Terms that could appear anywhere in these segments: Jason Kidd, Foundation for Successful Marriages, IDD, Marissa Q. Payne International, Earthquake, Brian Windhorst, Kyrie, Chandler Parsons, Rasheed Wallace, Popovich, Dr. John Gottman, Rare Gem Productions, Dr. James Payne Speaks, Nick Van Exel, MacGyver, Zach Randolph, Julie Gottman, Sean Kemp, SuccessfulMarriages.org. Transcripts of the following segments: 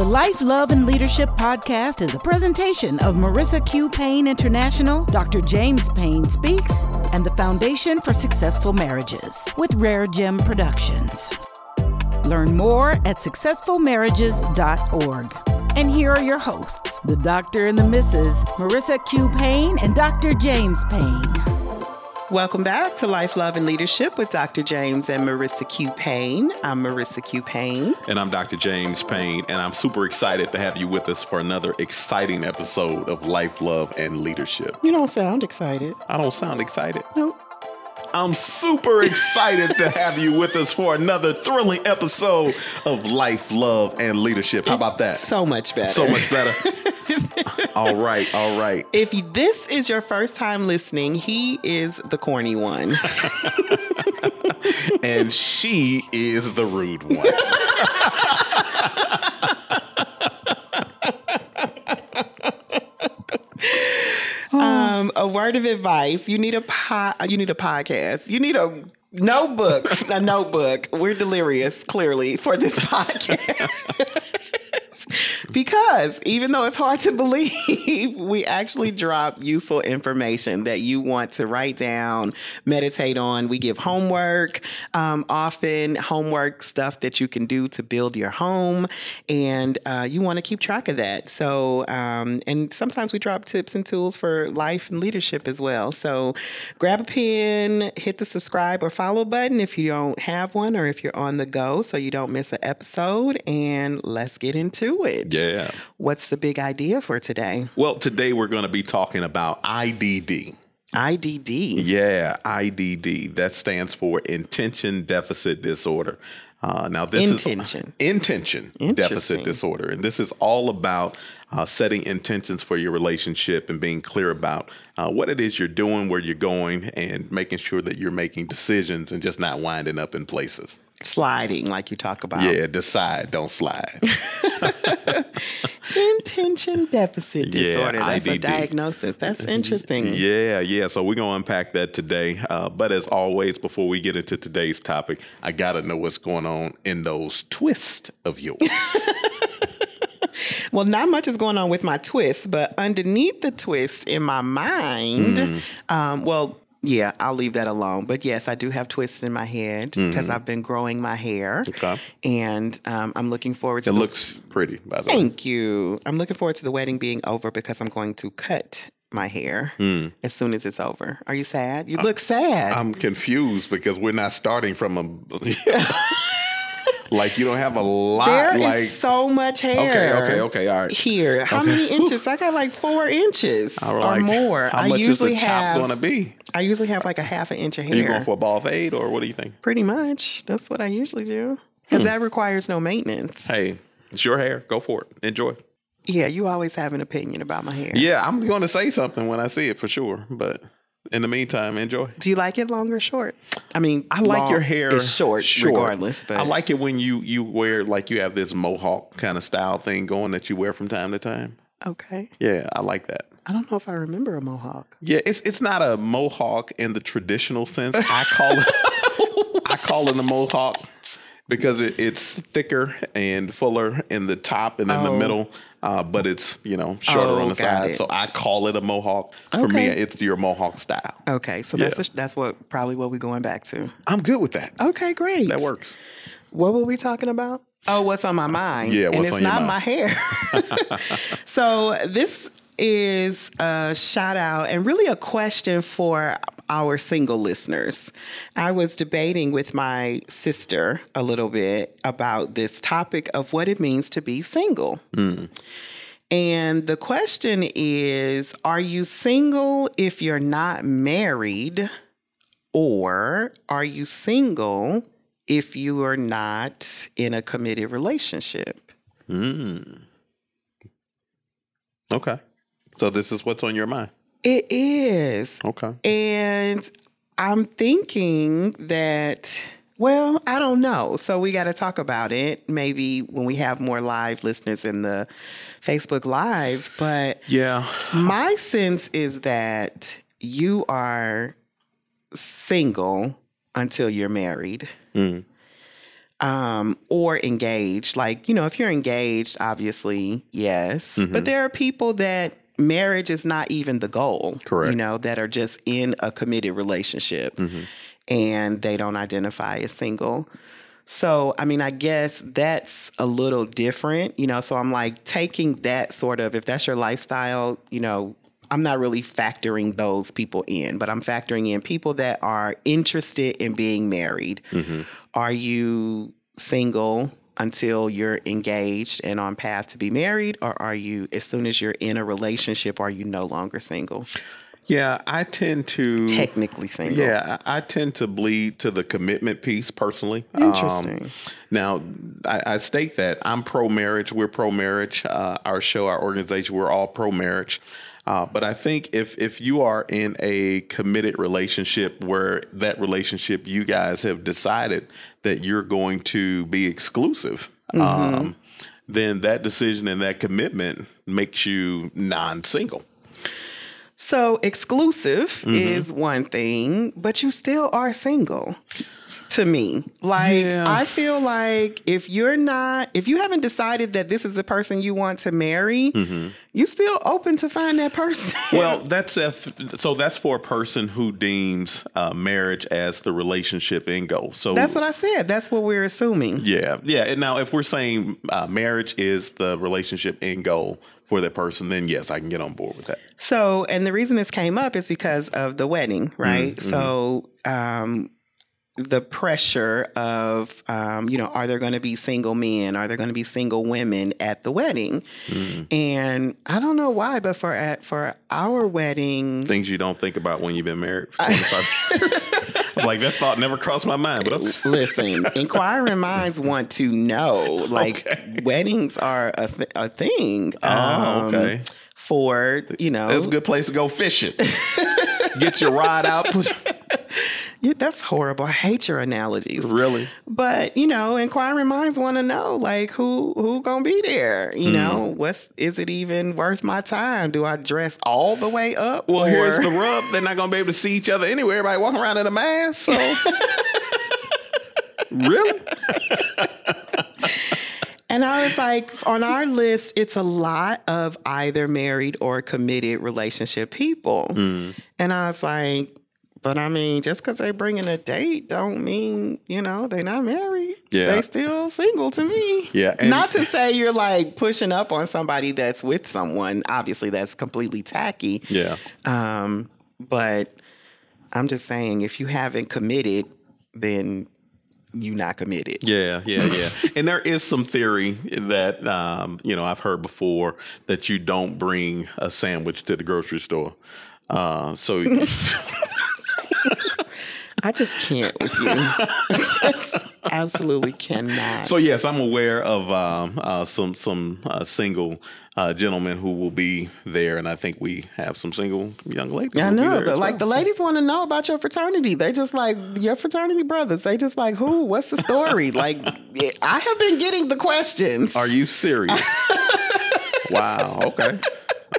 The Life, Love, and Leadership podcast is a presentation of Marissa Q. Payne International, Dr. James Payne Speaks, and the Foundation for Successful Marriages with Rare Gem Productions. Learn more at SuccessfulMarriages.org. And here are your hosts, the Dr. and the Mrs. Marissa Q. Payne and Dr. James Payne. Welcome back to Life, Love, and Leadership with Dr. James and Marissa Q. Payne. I'm Marissa Q. Payne. And I'm Dr. James Payne. And I'm super excited to have you with us for another exciting episode of Life, Love, and Leadership. You don't sound excited. I don't sound excited. Nope. I'm super excited to have you with us for another thrilling episode of Life, Love, and Leadership. How about that? So much better. So much better. All right. If this is your first time listening, he is the corny one. And she is the rude one. A word of advice. You need a podcast. You need a notebook. A notebook. We're delirious, clearly, for this podcast. Because even though it's hard to believe, we actually drop useful information that you want to write down, meditate on. We give homework, often homework stuff that you can do to build your home. And you want to keep track of that. So and sometimes we drop tips and tools for life and leadership as well. So grab a pen, hit the subscribe or follow button if you don't have one or if you're on the go so you don't miss an episode. And let's get into it. Yeah. What's the big idea for today? Well, today we're going to be talking about IDD. IDD. Yeah, IDD. That stands for Intention Deficit Disorder. Now, this is intention deficit disorder. And this is all about setting intentions for your relationship and being clear about what it is you're doing, where you're going, and making sure that you're making decisions and just not winding up in places. Sliding, like you talk about. Yeah, decide, don't slide. Intention deficit disorder. Yeah, that's IDD. A diagnosis. That's interesting. Yeah. So we're going to unpack that today. But as always, before we get into today's topic, I got to know what's going on in those twists of yours. Well, not much is going on with my twist, but underneath the twist in my mind, yeah, I'll leave that alone. But yes, I do have twists in my head because I've been growing my hair. Okay. And I'm looking forward to it. It looks pretty, by the way. Thank you. I'm looking forward to the wedding being over because I'm going to cut my hair as soon as it's over. Are you sad? You look sad. I'm confused because we're not starting from a... Like you don't have a lot. There is so much hair. Okay, all right. Here, how many inches? I got like 4 inches or more. How much is the chop going to be? I usually have like a half an inch of hair. Are you going for a ball fade or what do you think? Pretty much. That's what I usually do because that requires no maintenance. Hey, it's your hair. Go for it. Enjoy. Yeah, you always have an opinion about my hair. Yeah, I'm going to say something when I see it for sure, but... In the meantime, enjoy. Do you like it long or short? I mean, I like your hair is short. Regardless. But I like it when you wear, like you have this mohawk kind of style thing going that you wear from time to time. Okay. Yeah, I like that. I don't know if I remember a mohawk. Yeah, it's not a mohawk in the traditional sense. I call it a mohawk because it's thicker and fuller in the top and in the middle. But it's, shorter on the side. It. So I call it a mohawk. Okay. For me, it's your mohawk style. Okay. So that's what we're going back to. I'm good with that. Okay, great. That works. What were we talking about? Oh, what's on my mind. Yeah, what's on your mind. And it's not my hair. So this is a shout out and really a question for our single listeners. I was debating with my sister a little bit about this topic of what it means to be single. And the question is, are you single if you're not married, or are you single if you are not in a committed relationship? Okay. So this is what's on your mind. It is. Okay. And I'm thinking that, well, I don't know. So we got to talk about it maybe when we have more live listeners in the Facebook Live. But yeah, my sense is that you are single until you're married. or engaged. Like, you know, if you're engaged, obviously, yes. Mm-hmm. But there are people that marriage is not even the goal. Correct. You know, that are just in a committed relationship mm-hmm. and they don't identify as single. So, I mean, I guess that's a little different, you know, so I'm like taking that sort of, if that's your lifestyle, you know, I'm not really factoring those people in, but I'm factoring in people that are interested in being married. Mm-hmm. Are you single until you're engaged and on path to be married? Or are you, as soon as you're in a relationship, are you no longer single? Yeah, I tend to... Technically single. Yeah, I tend to bleed to the commitment piece personally. Interesting. Now, I state that I'm pro-marriage. We're pro-marriage. Our show, our organization, we're all pro-marriage. But I think if you are in a committed relationship where that relationship, you guys have decided that you're going to be exclusive, mm-hmm. Then that decision and that commitment makes you non-single. So exclusive mm-hmm. is one thing, but you still are single to me. Like, yeah. I feel like if you haven't decided that this is the person you want to marry, mm-hmm. you're still open to find that person. Well, that's for a person who deems marriage as the relationship end goal. So that's what I said. That's what we're assuming. Yeah. Yeah. And now if we're saying marriage is the relationship end goal for that person, then yes, I can get on board with that. So, and the reason this came up is because of the wedding, right? Mm-hmm. So, the pressure of, you know, are there going to be single men? Are there going to be single women at the wedding? Mm. And I don't know why, but for our wedding... Things you don't think about when you've been married for 25 years. I'm like, that thought never crossed my mind. But listen, inquiring minds want to know. Like, okay. Weddings are a thing. Oh, okay. For, you know... That's a good place to go fishing. Get your rod out, Yeah, that's horrible. I hate your analogies. Really? But, you know, inquiring minds want to know, like, who going to be there? You mm-hmm. know, is it even worth my time? Do I dress all the way up? Well, here's the rub. They're not going to be able to see each other anyway. Everybody walking around in a mask. So. Really? And I was like, on our list, it's a lot of either married or committed relationship people. Mm. And I was like, but I mean, just because they bring in a date don't mean, you know, they're not married. Yeah. They still single to me. Yeah. Not to say you're like pushing up on somebody that's with someone. Obviously, that's completely tacky. Yeah. But I'm just saying, if you haven't committed, then you're not committed. Yeah, yeah, yeah. And there is some theory that, you know, I've heard before that you don't bring a sandwich to the grocery store. So... I just can't with you. I just absolutely cannot. So, yes, I'm aware of some single gentlemen who will be there. And I think we have some single young ladies. I know. The ladies want to know about your fraternity. They just like your fraternity brothers. They just like, who? What's the story? Like, I have been getting the questions. Are you serious? Wow. Okay.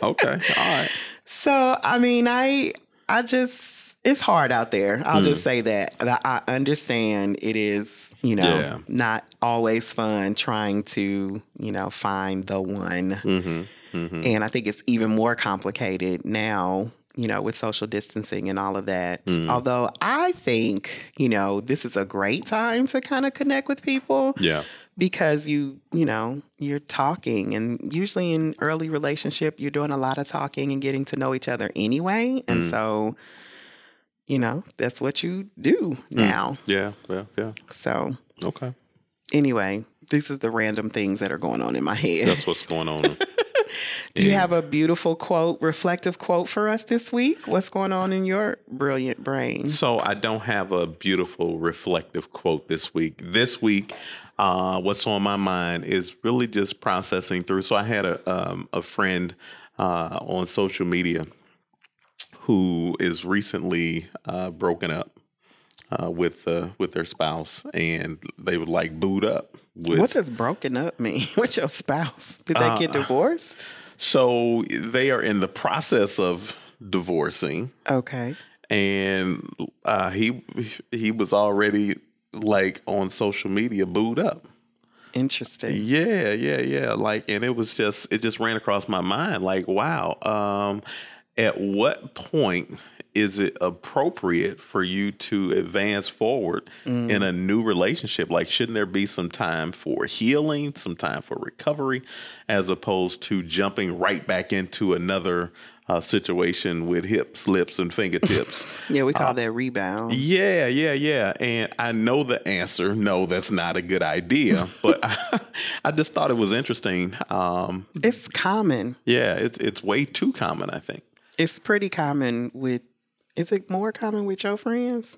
Okay. All right. So, I mean, I just... It's hard out there. I'll just say that I understand it is, you know, not always fun trying to, you know, find the one. Mm-hmm. Mm-hmm. And I think it's even more complicated now, you know, with social distancing and all of that. Mm. Although I think, you know, this is a great time to kind of connect with people. Yeah. Because you know, you're talking, and usually in early relationship, you're doing a lot of talking and getting to know each other anyway. And so... You know, that's what you do now. Yeah, yeah, yeah. So. Okay. Anyway, these are the random things that are going on in my head. That's what's going on. Do you have a beautiful quote, reflective quote for us this week? What's going on in your brilliant brain? So I don't have a beautiful reflective quote this week. This week, what's on my mind is really just processing through. So I had a friend on social media who is recently broken up with their spouse, and they would like boot up. What does broken up mean with your spouse? Did they get divorced? So they are in the process of divorcing. Okay. And he was already like on social media, booed up. Interesting. Yeah. Like, and it just ran across my mind. Like, wow. At what point is it appropriate for you to advance forward in a new relationship? Like, shouldn't there be some time for healing, some time for recovery, as opposed to jumping right back into another situation with hips, lips, and fingertips? Yeah, we call that rebound. Yeah. And I know the answer. No, that's not a good idea. But I just thought it was interesting. It's common. Yeah, it's way too common, I think. It's pretty common with... Is it more common with your friends?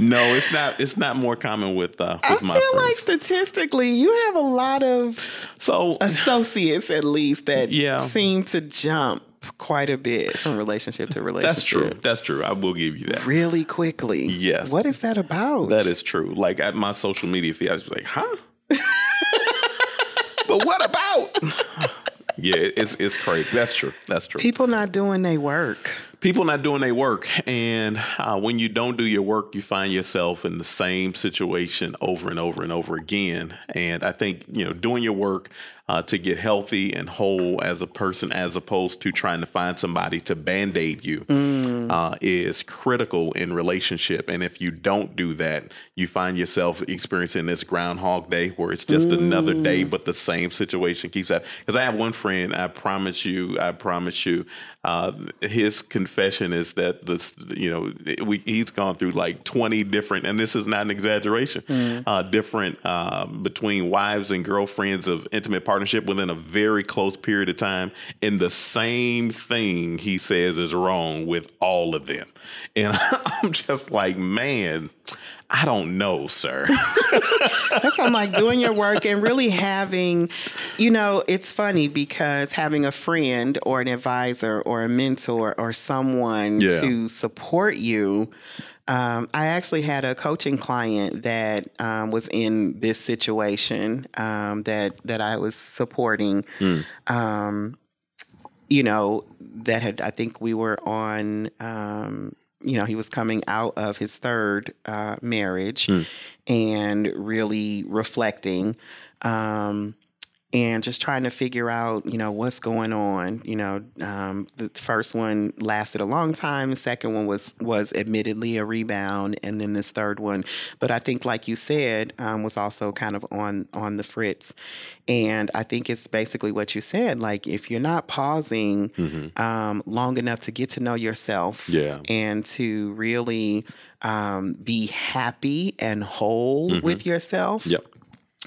No, it's not. It's not more common with my friends. I feel like statistically, you have a lot of associates, at least, that seem to jump quite a bit from relationship to relationship. That's true. I will give you that. Really quickly. Yes. What is that about? That is true. Like, at my social media feed, I was like, huh? But what about... Yeah, it's crazy. That's true. People not doing their work. And when you don't do your work, you find yourself in the same situation over and over and over again. And I think, doing your work to get healthy and whole as a person, as opposed to trying to find somebody to Band-Aid you, is critical in relationship. And if you don't do that, you find yourself experiencing this Groundhog Day, where it's just another day, but the same situation keeps happening. Because I have one friend, I promise you, his confession is that he's gone through like 20 different, and this is not an exaggeration, different between wives and girlfriends of intimate partnership within a very close period of time. And the same thing he says is wrong with all of them. And I'm just like, man, I don't know, sir. That's why I'm like, doing your work and really having, it's funny because having a friend or an advisor or a mentor or someone to support you. I actually had a coaching client that was in this situation that I was supporting. I think we were on, he was coming out of his third marriage and really reflecting and just trying to figure out, what's going on. The first one lasted a long time. The second one was admittedly a rebound. And then this third one, but I think, like you said, was also kind of on the fritz. And I think it's basically what you said. Like, if you're not pausing long enough to get to know yourself and to really be happy and whole with yourself. Yep.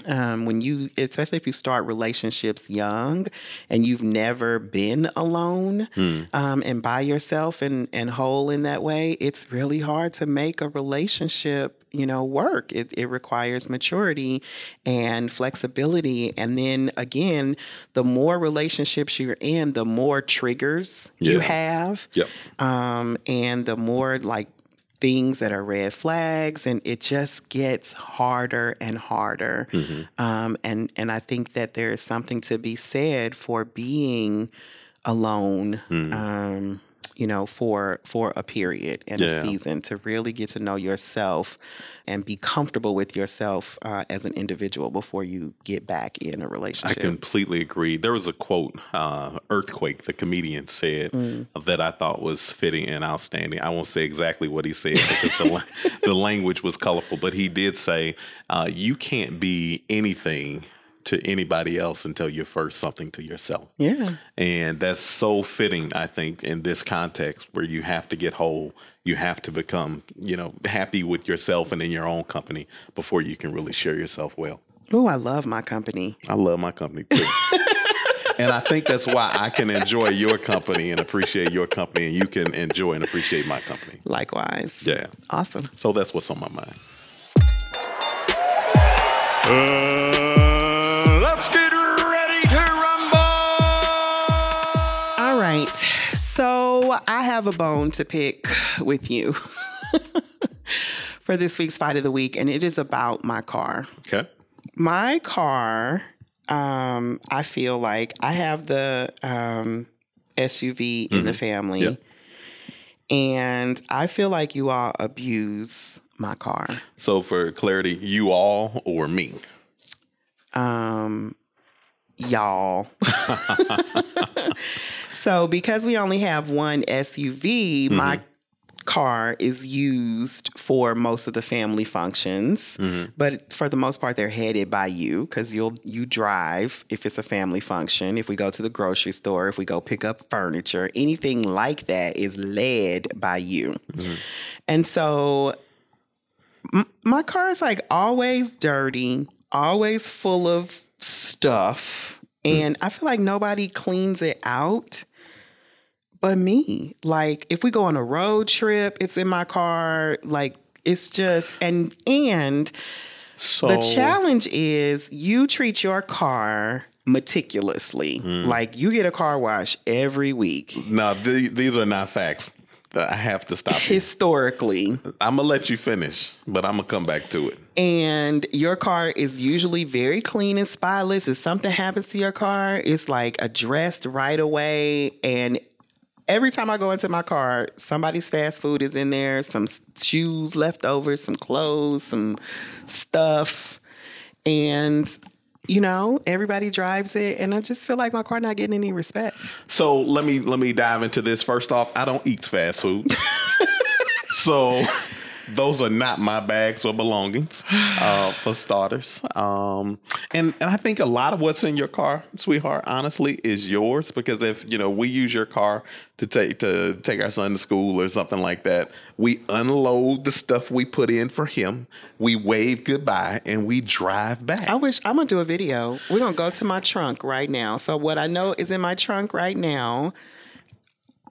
Especially if you start relationships young and you've never been alone and by yourself and whole in that way, it's really hard to make a relationship, work. It requires maturity and flexibility. And then again, the more relationships you're in, the more triggers you have. Yep. And the more like things that are red flags, and it just gets harder and harder. And I think that there is something to be said for being alone, for a period and a season to really get to know yourself and be comfortable with yourself as an individual before you get back in a relationship. I completely agree. There was a quote, Earthquake, the comedian, said that I thought was fitting and outstanding. I won't say exactly what he said because the language was colorful, but he did say, you can't be anything to anybody else until you're first something to yourself. Yeah. And that's so fitting, I think, in this context where you have to get whole. You have to become, happy with yourself and in your own company before you can really share yourself well. Oh, I love my company. I love my company too. And I think that's why I can enjoy your company and appreciate your company, and you can enjoy and appreciate my company. Likewise. Yeah. Awesome. So that's what's on my mind. Let's get ready to rumble! All right. So I have a bone to pick with you for this week's Fight of the Week, and it is about my car. Okay. My car, I feel like I have the SUV in the family. Yep. And I feel like you all abuse my car. So for clarity, you all or me? Y'all. So because we only have one SUV, mm-hmm. my car is used for most of the family functions. Mm-hmm. But for the most part, they're headed by you because you drive if it's a family function. If we go to the grocery store, if we go pick up furniture, anything like that is led by you. Mm-hmm. And so my car is like always dirty, always full of stuff. And I feel like nobody cleans it out but me. Like if we go on a road trip, it's in my car. Like it's just, and so the challenge is you treat your car meticulously. Like you get a car wash every week. No, these are not facts. I have to stop. Historically. I'm going to let you finish, but I'm going to come back to it. And your car is usually very clean and spotless. If something happens to your car, it's like addressed right away. And every time I go into my car, somebody's fast food is in there, some shoes left over, some clothes, some stuff. And, you know, everybody drives it. And I just feel like my car not getting any respect. So let me dive into this. First off, I don't eat fast food. So those are not my bags or belongings, for starters. And I think a lot of what's in your car, sweetheart, honestly, is yours. Because if, you know, we use your car to take our son to school or something like that, we unload the stuff we put in for him. We wave goodbye and we drive back. I'm going to do a video. We're going to go to my trunk right now. So what I know is in my trunk right now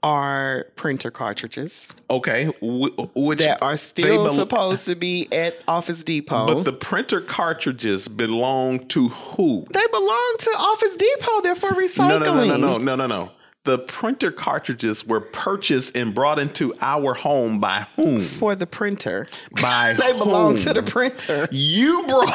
are printer cartridges. Okay. Which that are still supposed to be at Office Depot. But the printer cartridges belong to who? They belong to Office Depot. They're for recycling. No. The printer cartridges were purchased and brought into our home by whom? For the printer. By They belong to the printer. You brought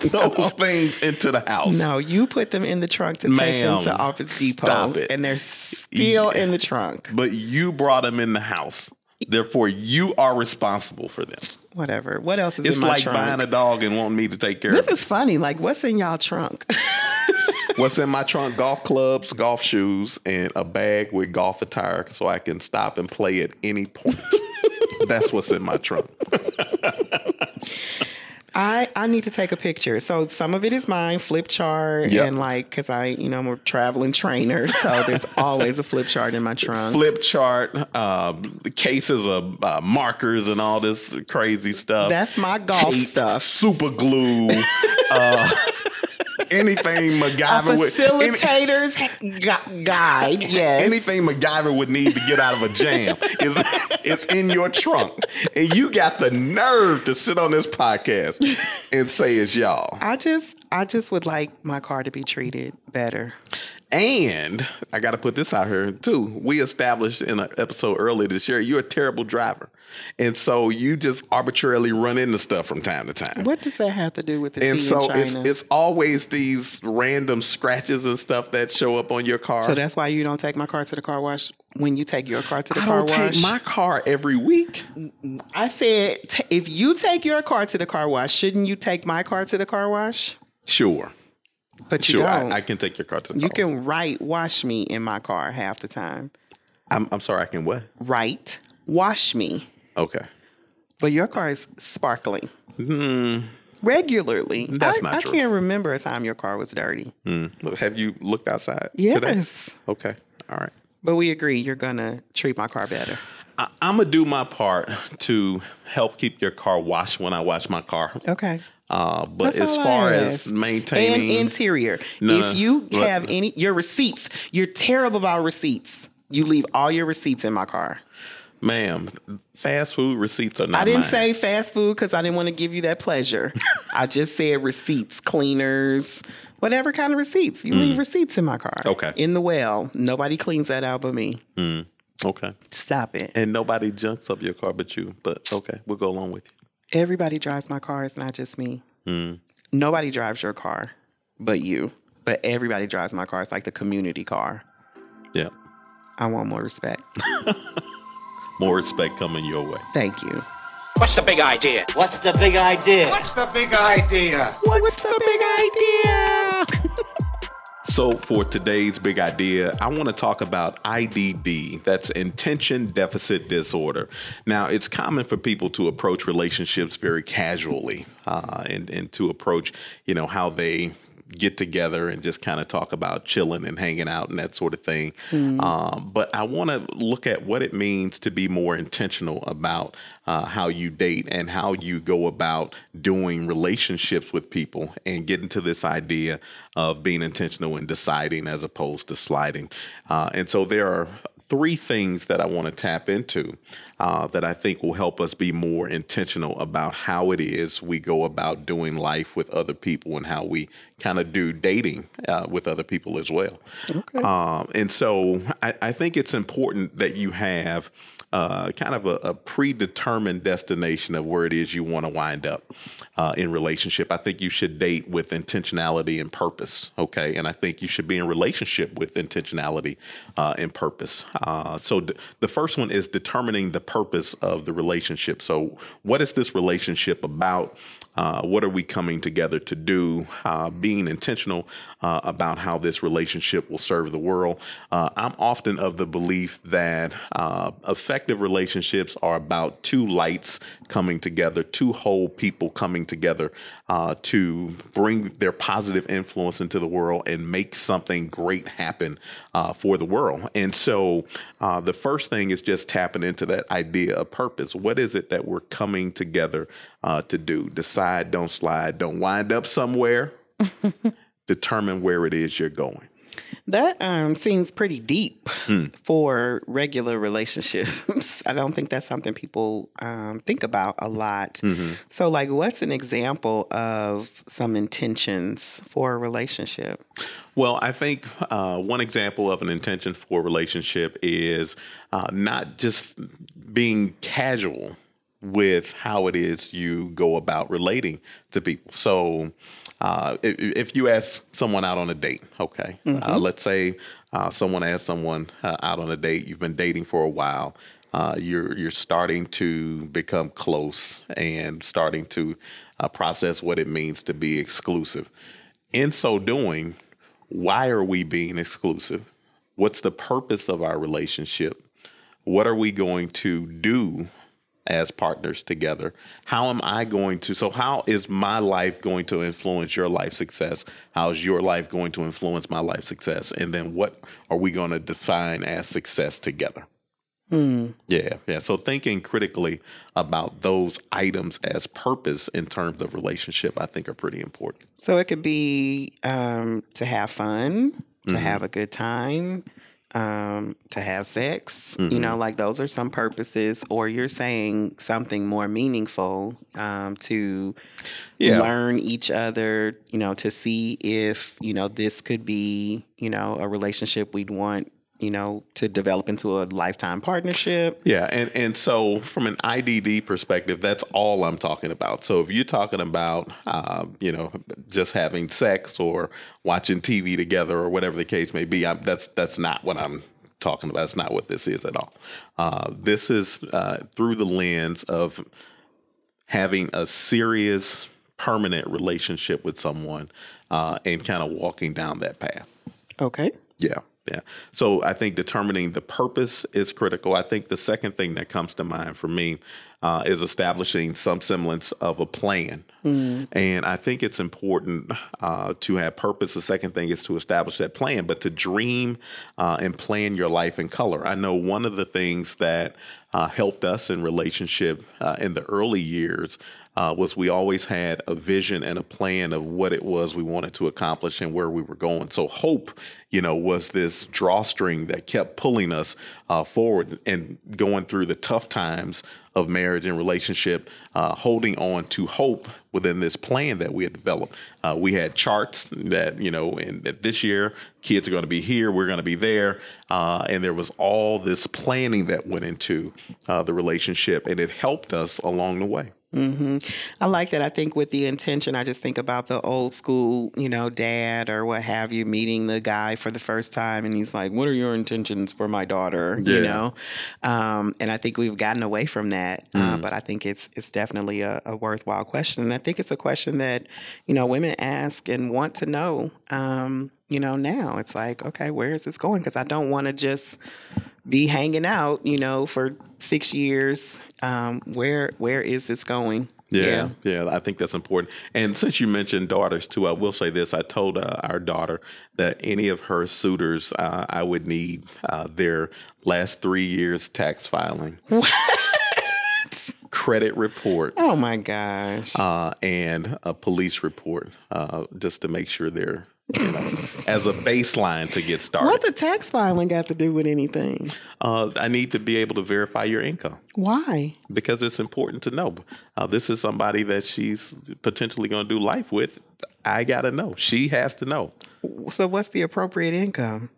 those things into the house. No, you put them in the trunk to take them to Office Depot. Stop it. And they're still in the trunk. But you brought them in the house. Therefore, you are responsible for them. Whatever. What else is in my trunk? It's like buying a dog and wanting me to take care of it. This is funny. Like, what's in y'all trunk? What's in my trunk? Golf clubs, golf shoes, and a bag with golf attire so I can stop and play at any point. That's what's in my trunk. I need to take a picture. So some of it is mine, flip chart, yep. And like, because I'm a traveling trainer, so there's always a flip chart in my trunk. Flip chart, cases of markers and all this crazy stuff. That's my golf stuff. Super glue. Anything MacGyver guide, yes. Anything MacGyver would need to get out of a jam is in your trunk. And you got the nerve to sit on this podcast and say it's y'all. I just would like my car to be treated better. And I got to put this out here too. We established in an episode earlier this year, you're a terrible driver. And so you just arbitrarily run into stuff from time to time. What does that have to do with the tea in China? And so it's always these random scratches and stuff that show up on your car. So that's why you don't take my car to the car wash when you take your car to the car wash? I don't take my car every week. I said, if you take your car to the car wash, shouldn't you take my car to the car wash? Sure. But you don't. I can take your car to the car wash. You can wash me in my car half the time. I'm sorry, I can what? Wash me. Okay. But your car is sparkling. Regularly. That's not true. I can't remember a time your car was dirty. Have you looked outside today? Yes. Okay. All right. But we agree you're going to treat my car better. I'm going to do my part to help keep your car washed when I wash my car. Okay. But that's as far as maintaining. And interior. If you have any, your receipts, you're terrible about receipts. You leave all your receipts in my car. Ma'am, fast food receipts are not mine. I didn't say fast food because I didn't want to give you that pleasure. I just said receipts, cleaners, whatever kind of receipts. You leave receipts in my car. Okay. In the well. Nobody cleans that out but me. Okay. Stop it. And nobody junks up your car but you. But okay, we'll go along with you. Everybody drives my car. It's not just me. Nobody drives your car but you. But everybody drives my car. It's like the community car. Yeah. I want more respect. more respect coming your way. Thank you. What's the big idea? What's the big idea? What's the big idea? What's the big idea? So for today's big idea, I want to talk about IDD. That's attention deficit disorder. Now, it's common for people to approach relationships very casually and to approach, how they get together and just kind of talk about chilling and hanging out and that sort of thing. But I want to look at what it means to be more intentional about how you date and how you go about doing relationships with people and get into this idea of being intentional and deciding as opposed to sliding. And so there are three things that I want to tap into that I think will help us be more intentional about how it is we go about doing life with other people and how we kind of do dating with other people as well. Okay. And so I think it's important that you have kind of a predetermined destination of where it is you want to wind up in relationship. I think you should date with intentionality and purpose. Okay. And I think you should be in relationship with intentionality and purpose. So the first one is determining the purpose of the relationship. So what is this relationship about? What are we coming together to do? Being intentional about how this relationship will serve the world. I'm often of the belief that effective relationships are about two lights coming together, two whole people coming together to bring their positive influence into the world and make something great happen for the world. And so the first thing is just tapping into that idea of purpose. What is it that we're coming together to do? Decide, don't slide, don't wind up somewhere. Determine where it is you're going. That seems pretty deep for regular relationships. I don't think that's something people think about a lot. Mm-hmm. So like, what's an example of some intentions for a relationship? Well, I think one example of an intention for a relationship is not just being casual with how it is you go about relating to people. So if you ask someone out on a date, okay, let's say someone asks someone out on a date, you've been dating for a while, you're starting to become close and starting to process what it means to be exclusive. In so doing, why are we being exclusive? What's the purpose of our relationship? What are we going to do as partners together? How am I going to, so how is my life going to influence your life success? How is your life going to influence my life success? And then what are we going to define as success together? Yeah. So thinking critically about those items as purpose in terms of relationship, I think are pretty important. So it could be to have fun, to have a good time, to have sex, like those are some purposes, or you're saying something more meaningful, to learn each other, to see if, this could be, a relationship we'd want, to develop into a lifetime partnership. Yeah. And so from an IDD perspective, that's all I'm talking about. So if you're talking about, just having sex or watching TV together or whatever the case may be, that's not what I'm talking about. That's not what this is at all. This is through the lens of having a serious, permanent relationship with someone and kind of walking down that path. Okay. Yeah. Yeah. So I think determining the purpose is critical. I think the second thing that comes to mind for me is establishing some semblance of a plan. And I think it's important to have purpose. The second thing is to establish that plan, but to dream and plan your life in color. I know one of the things that helped us in relationship in the early years was we always had a vision and a plan of what it was we wanted to accomplish and where we were going. So hope, was this drawstring that kept pulling us forward and going through the tough times of marriage and relationship, holding on to hope within this plan that we had developed. We had charts that, and that this year kids are going to be here, we're going to be there. And there was all this planning that went into the relationship, and it helped us along the way. Mm-hmm. I like that. I think with the intention, I just think about the old school, you know, dad or what have you, meeting the guy for the first time. And he's like, what are your intentions for my daughter? Yeah. You know? And I think we've gotten away from that. But I think it's definitely a worthwhile question. And I think it's a question that, you know, women ask and want to know, you know, now it's like, okay, where is this going? Because I don't want to just be hanging out, you know, for 6 years. Where is this going? Yeah, I think that's important. And since you mentioned daughters too, I will say this. I told our daughter that any of her suitors, I would need their last 3 years tax filing. What? Credit report. Oh my gosh. And a police report, just to make sure they're, you know, as a baseline to get started. What the tax filing got to do with anything? I need to be able to verify your income. Why? Because it's important to know. This is somebody that she's potentially going to do life with. I got to know. She has to know. So what's the appropriate income?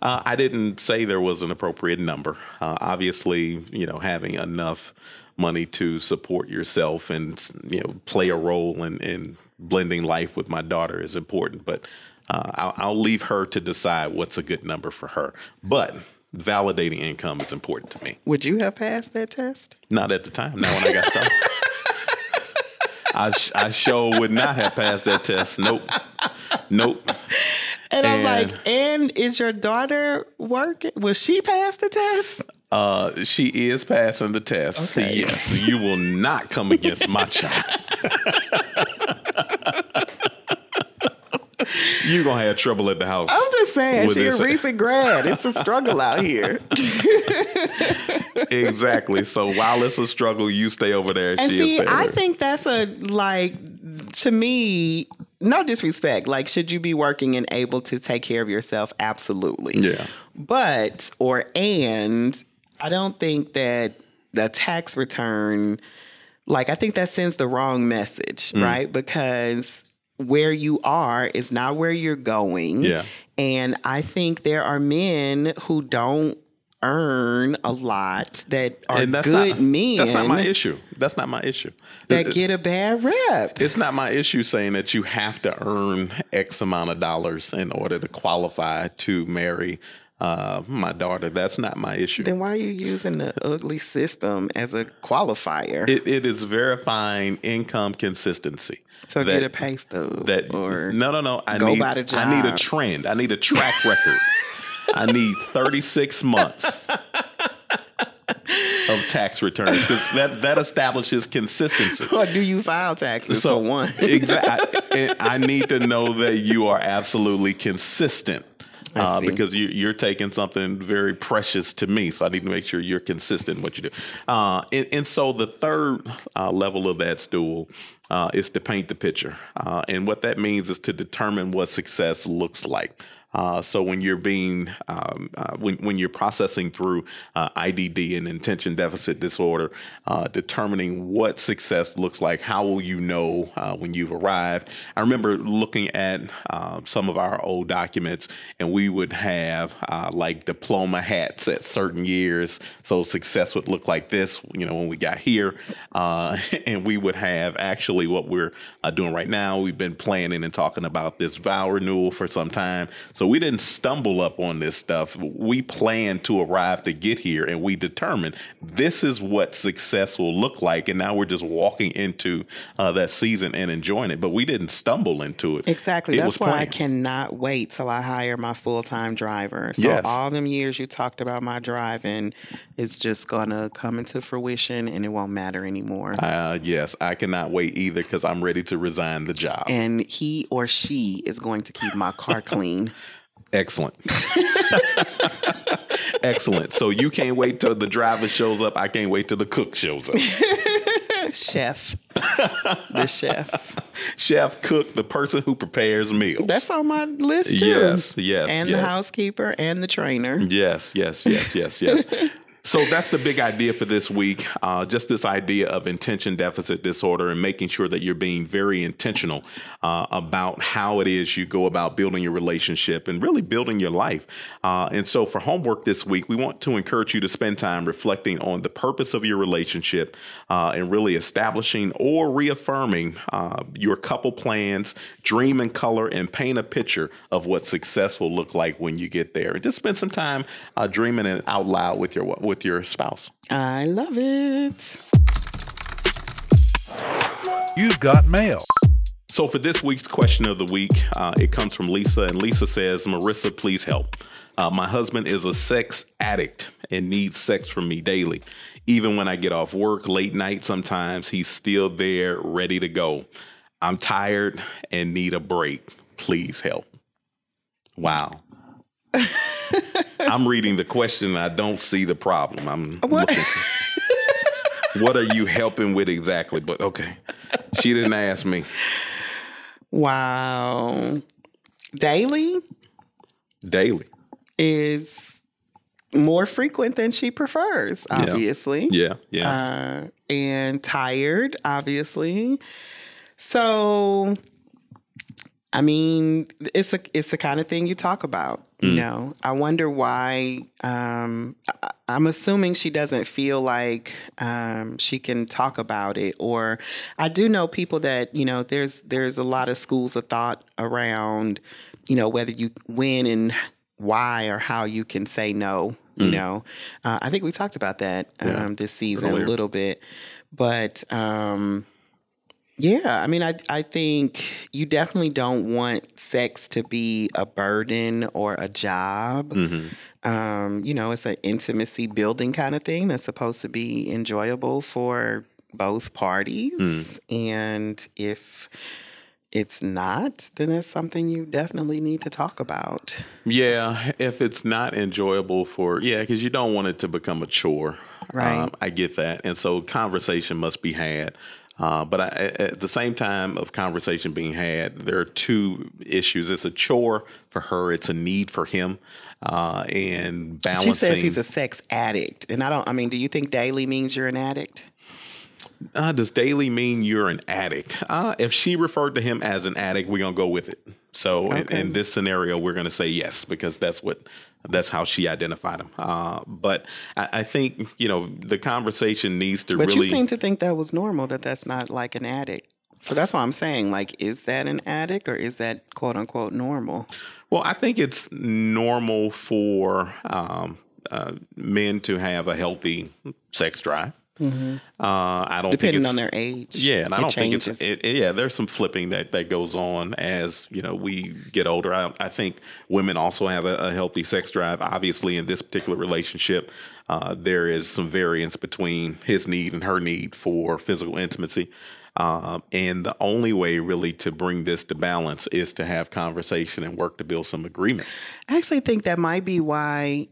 I didn't say there was an appropriate number. Obviously, you know, having enough money to support yourself and, you know, play a role in blending life with my daughter is important, but I'll leave her to decide what's a good number for her. But validating income is important to me. Would you have passed that test? Not at the time. Not when I got started. I sure would not have passed that test. Nope. And I'm like, and is your daughter working? Will she pass the test? She is passing the test. Okay. Yes. You will not come against my child. You're going to have trouble at the house. I'm just saying, she's a recent grad. It's a struggle out here. Exactly. So while it's a struggle, you stay over there. And she is there. I think that's to me, no disrespect. Like, should you be working and able to take care of yourself? Absolutely. Yeah. But, I don't think that the tax return, like, I think that sends the wrong message, right? Because where you are is not where you're going. Yeah. And I think there are men who don't earn a lot that are good men. That's not my issue. That get a bad rep. It's not my issue saying that you have to earn X amount of dollars in order to qualify to marry my daughter. That's not my issue. Then why are you using the ugly system as a qualifier? It is verifying income consistency. So get a pay stub. No. I need a trend. I need a track record. I need 36 months of tax returns because that establishes consistency. Or do you file taxes for one? Exactly. I need to know that you are absolutely consistent. Because you're taking something very precious to me. So I need to make sure you're consistent in what you do. And so the third level of that stool is to paint the picture. And what that means is to determine what success looks like. So when you're being when you're processing through IDD and attention deficit disorder, determining what success looks like, how will you know when you've arrived? I remember looking at some of our old documents, and we would have like diploma hats at certain years. So success would look like this, you know, when we got here, and we would have actually what we're doing right now. We've been planning and talking about this vow renewal for some time. So we didn't stumble up on this stuff. We planned to arrive to get here, and we determined this is what success will look like. And now we're just walking into that season and enjoying it. But we didn't stumble into it. Exactly. That's why I cannot wait till I hire my full-time driver. So all them years you talked about my driving is just going to come into fruition, and it won't matter anymore. Yes, I cannot wait either because I'm ready to resign the job. And he or she is going to keep my car clean. Excellent. Excellent. So you can't wait till the driver shows up. I can't wait till the cook shows up. Chef. The chef. Chef, cook, the person who prepares meals. That's on my list too. Yes. And the housekeeper and the trainer. Yes. So that's the big idea for this week. Just this idea of intention deficit disorder and making sure that you're being very intentional about how it is you go about building your relationship and really building your life. And so for homework this week, we want to encourage you to spend time reflecting on the purpose of your relationship and really establishing or reaffirming your couple plans, dream in color, and paint a picture of what success will look like when you get there. And just spend some time dreaming it out loud with your spouse. I love it. You've got mail. So for this week's question of the week, it comes from Lisa. And Lisa says, Marissa, please help. My husband is a sex addict and needs sex from me daily. Even when I get off work late night, sometimes he's still there ready to go. I'm tired and need a break. Please help. Wow. I'm reading the question. I don't see the problem. What are you helping with exactly? But okay. She didn't ask me. Wow. Daily is more frequent than she prefers, obviously. Yeah. And tired, obviously. So, I mean, it's the kind of thing you talk about. You know, I wonder why. I'm assuming she doesn't feel like she can talk about it. Or I do know people that, you know, there's a lot of schools of thought around, you know, whether you when and why or how you can say no. You know, I think we talked about that this season earlier. A little bit, but. Yeah, I mean, I think you definitely don't want sex to be a burden or a job. Mm-hmm. You know, it's an intimacy building kind of thing that's supposed to be enjoyable for both parties. And if it's not, then it's something you definitely need to talk about. Yeah, if it's not enjoyable because you don't want it to become a chore. Right. I get that. And so conversation must be had. But at the same time of conversation being had, there are two issues. It's a chore for her. It's a need for him. And balancing. She says he's a sex addict. And do you think daily means you're an addict? Does daily mean you're an addict? If she referred to him as an addict, we're going to go with it. So okay. in this scenario, we're going to say yes, because that's how she identified him. But I think, you know, the conversation needs to But you seem to think that was normal, that that's not like an addict. So that's why I'm saying, like, is that an addict or is that, quote unquote, normal? Well, I think it's normal for men to have a healthy sex drive. Mm-hmm. I don't depending on their age. Yeah, and I don't changes. Think it's. There's some flipping that goes on as you know we get older. I think women also have a healthy sex drive. Obviously, in this particular relationship, there is some variance between his need and her need for physical intimacy. And the only way really to bring this to balance is to have conversation and work to build some agreement. I actually think that might be why.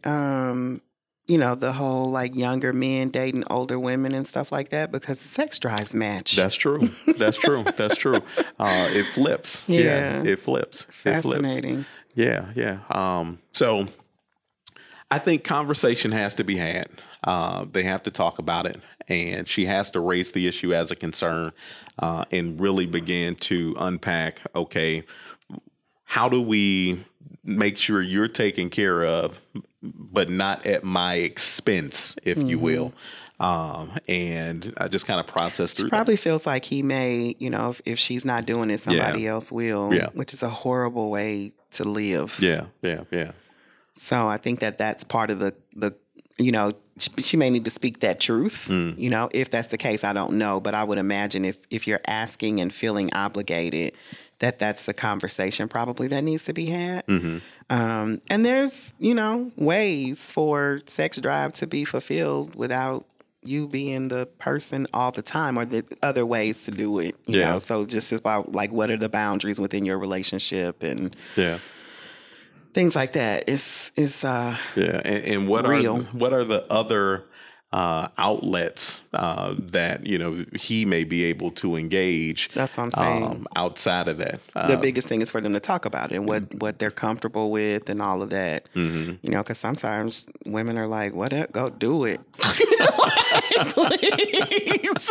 You know, the whole like younger men dating older women and stuff like that, because the sex drives match. That's true. That's true. It flips. Yeah. It flips. Fascinating. Yeah. So I think conversation has to be had. They have to talk about it. And she has to raise the issue as a concern and really begin to unpack, okay, how do we make sure you're taken care of, but not at my expense, if you will. And I just kind of process through it. Probably feels like he may, you know, if she's not doing it, somebody else will, which is a horrible way to live. Yeah. So I think that's part of the you know, she may need to speak that truth. You know, if that's the case, I don't know. But I would imagine if you're asking and feeling obligated, that's the conversation probably that needs to be had. Mm-hmm. And there's, you know, ways for sex drive to be fulfilled without you being the person all the time, or the other ways to do it. You know, so just about like what are the boundaries within your relationship and things like that. It's and what are the other outlets that, you know, he may be able to engage. That's what I'm saying. Outside of that. The biggest thing is for them to talk about it and what they're comfortable with and all of that. Mm-hmm. You know, because sometimes women are like, what up? Go do it. Please.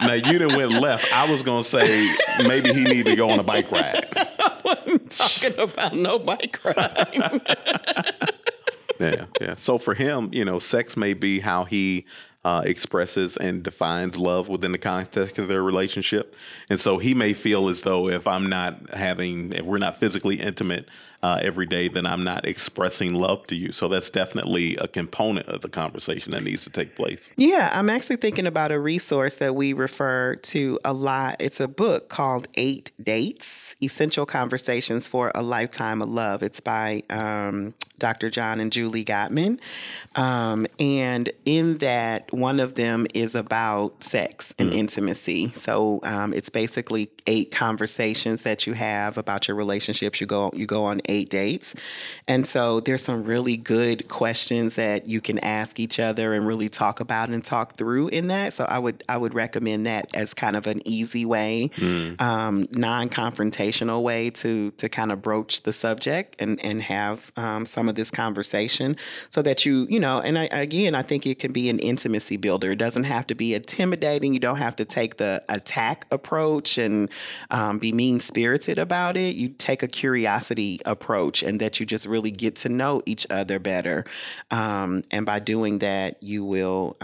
Now, you done went left. I was going to say maybe he needed to go on a bike ride. I wasn't talking about no bike ride. Yeah, yeah. So for him, you know, sex may be how he expresses and defines love within the context of their relationship. And so he may feel as though if we're not physically intimate every day, then I'm not expressing love to you. So that's definitely a component of the conversation that needs to take place. Yeah, I'm actually thinking about a resource that we refer to a lot. It's a book called 8 Dates, Essential Conversations for a Lifetime of Love. It's by Dr. John and Julie Gottman. And in that, one of them is about sex and intimacy. So it's basically 8 conversations that you have about your relationships. You go on 8 dates. And so there's some really good questions that you can ask each other and really talk about and talk through in that. So I would recommend that as kind of an easy way, non-confrontational way to kind of broach the subject and have some of this conversation so that you know, and I think it can be an intimacy builder. It doesn't have to be intimidating. You don't have to take the attack approach and be mean-spirited about it. You take a curiosity approach and that you just really get to know each other better. And by doing that, you will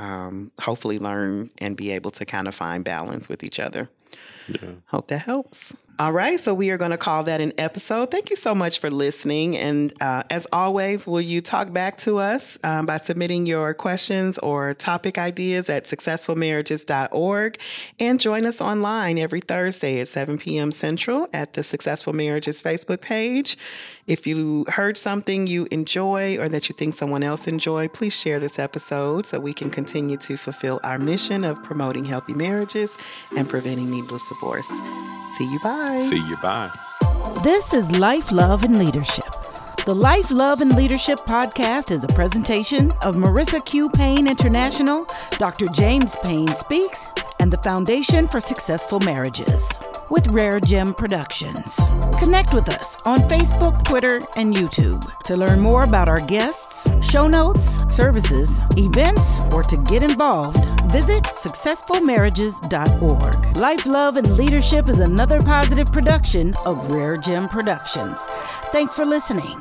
hopefully learn and be able to kind of find balance with each other. Yeah. Hope that helps. All right. So we are going to call that an episode. Thank you so much for listening. And as always, will you talk back to us by submitting your questions or topic ideas at SuccessfulMarriages.org and join us online every Thursday at 7 p.m. Central at the Successful Marriages Facebook page. If you heard something you enjoy or that you think someone else enjoy, please share this episode so we can continue to fulfill our mission of promoting healthy marriages and preventing needless divorce. See you, bye. See you, bye. This is Life, Love, and Leadership. The Life, Love, and Leadership podcast is a presentation of Marissa Q. Payne International, Dr. James Payne Speaks, and the Foundation for Successful Marriages with Rare Gem Productions. Connect with us on Facebook, Twitter, and YouTube to learn more about our guests, show notes, services, events, or to get involved. Visit SuccessfulMarriages.org. Life, Love, and Leadership is another positive production of Rare Gem Productions. Thanks for listening.